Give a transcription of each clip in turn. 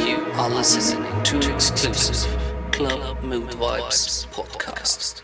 you are listening to exclusive Club Mood Vibes podcast.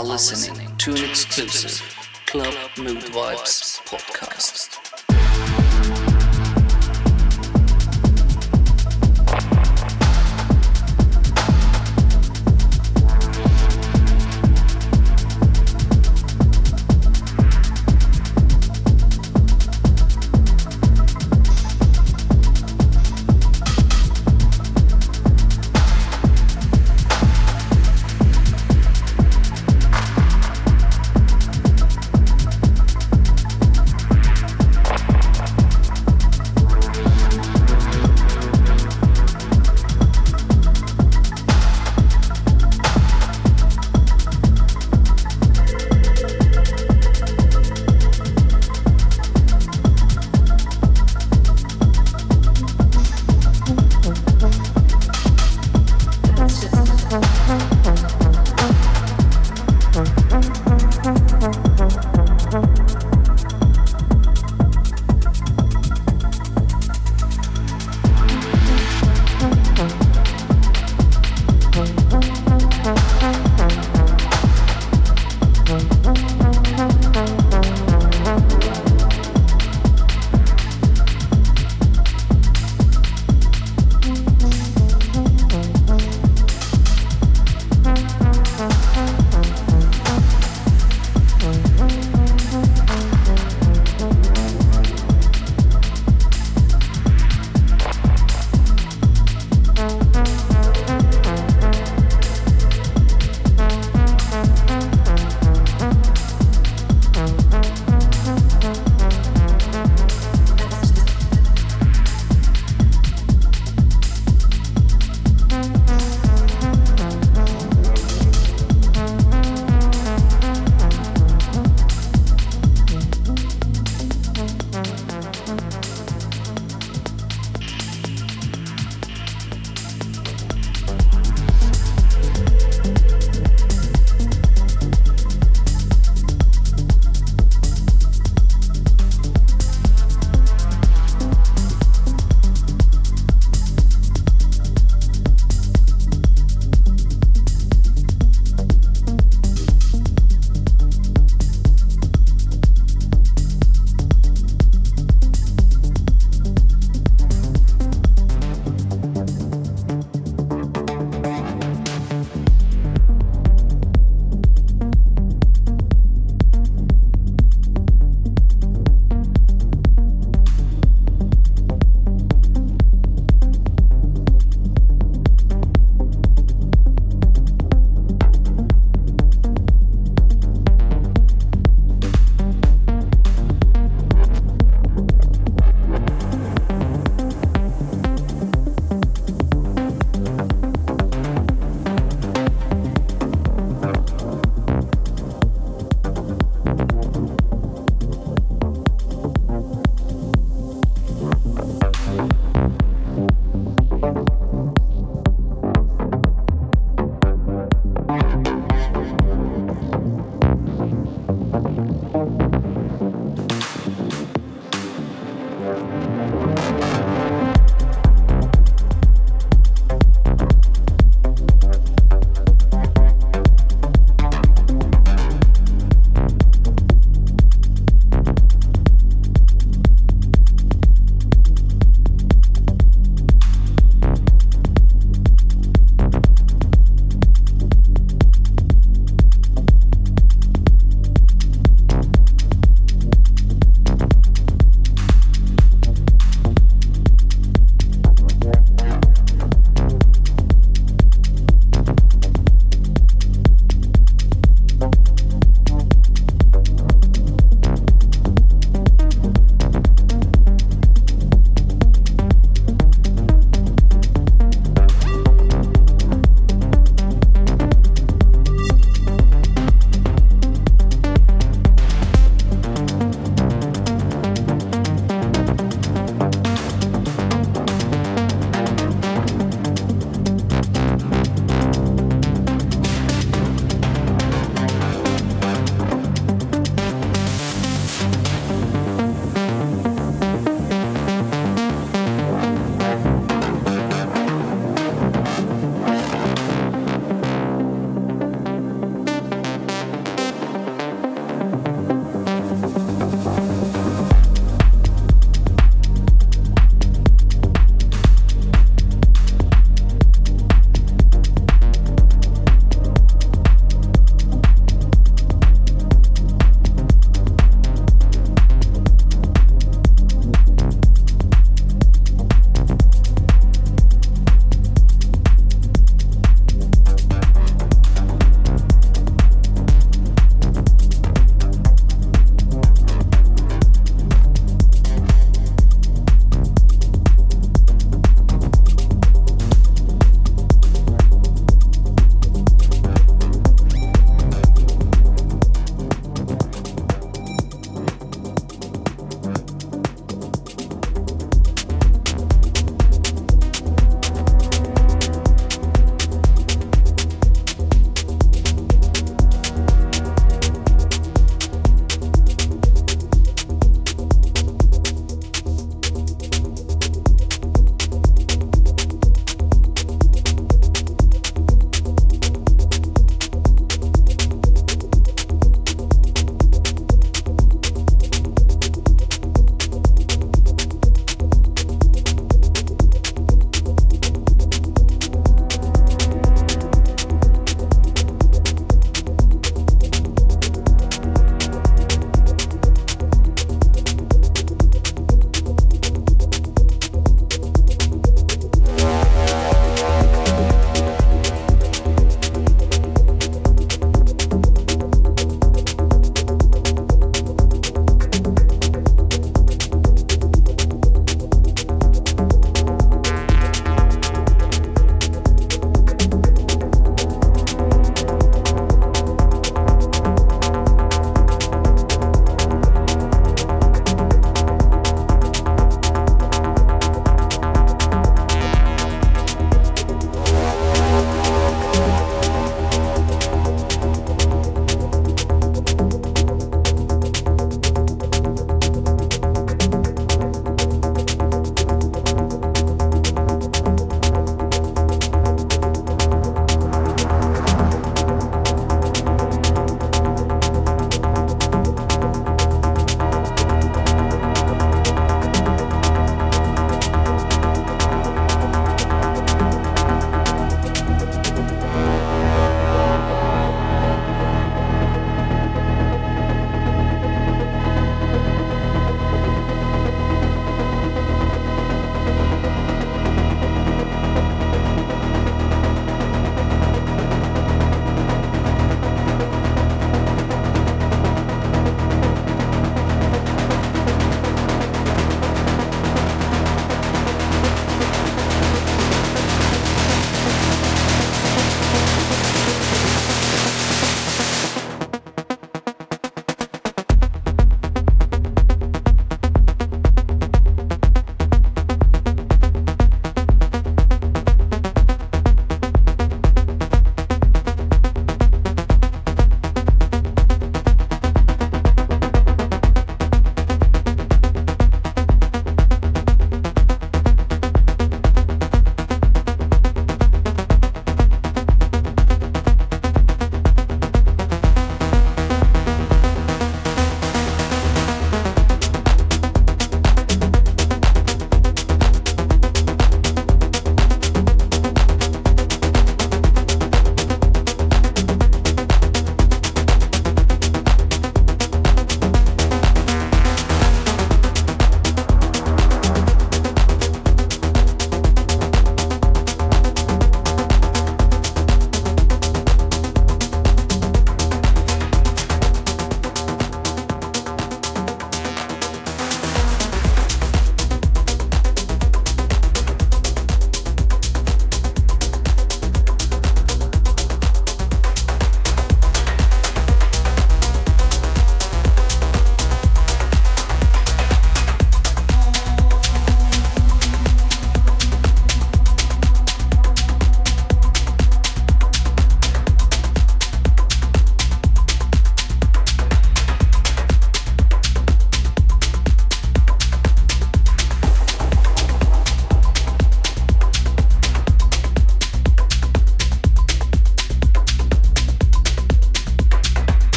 are listening to an exclusive Club Mood Vibes podcast.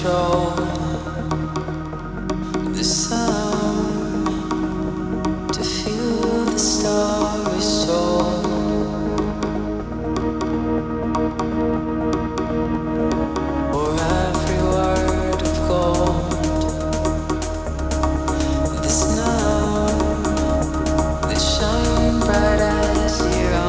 control the sound to feel the stories told. For every word of gold, this now they shine bright as your own.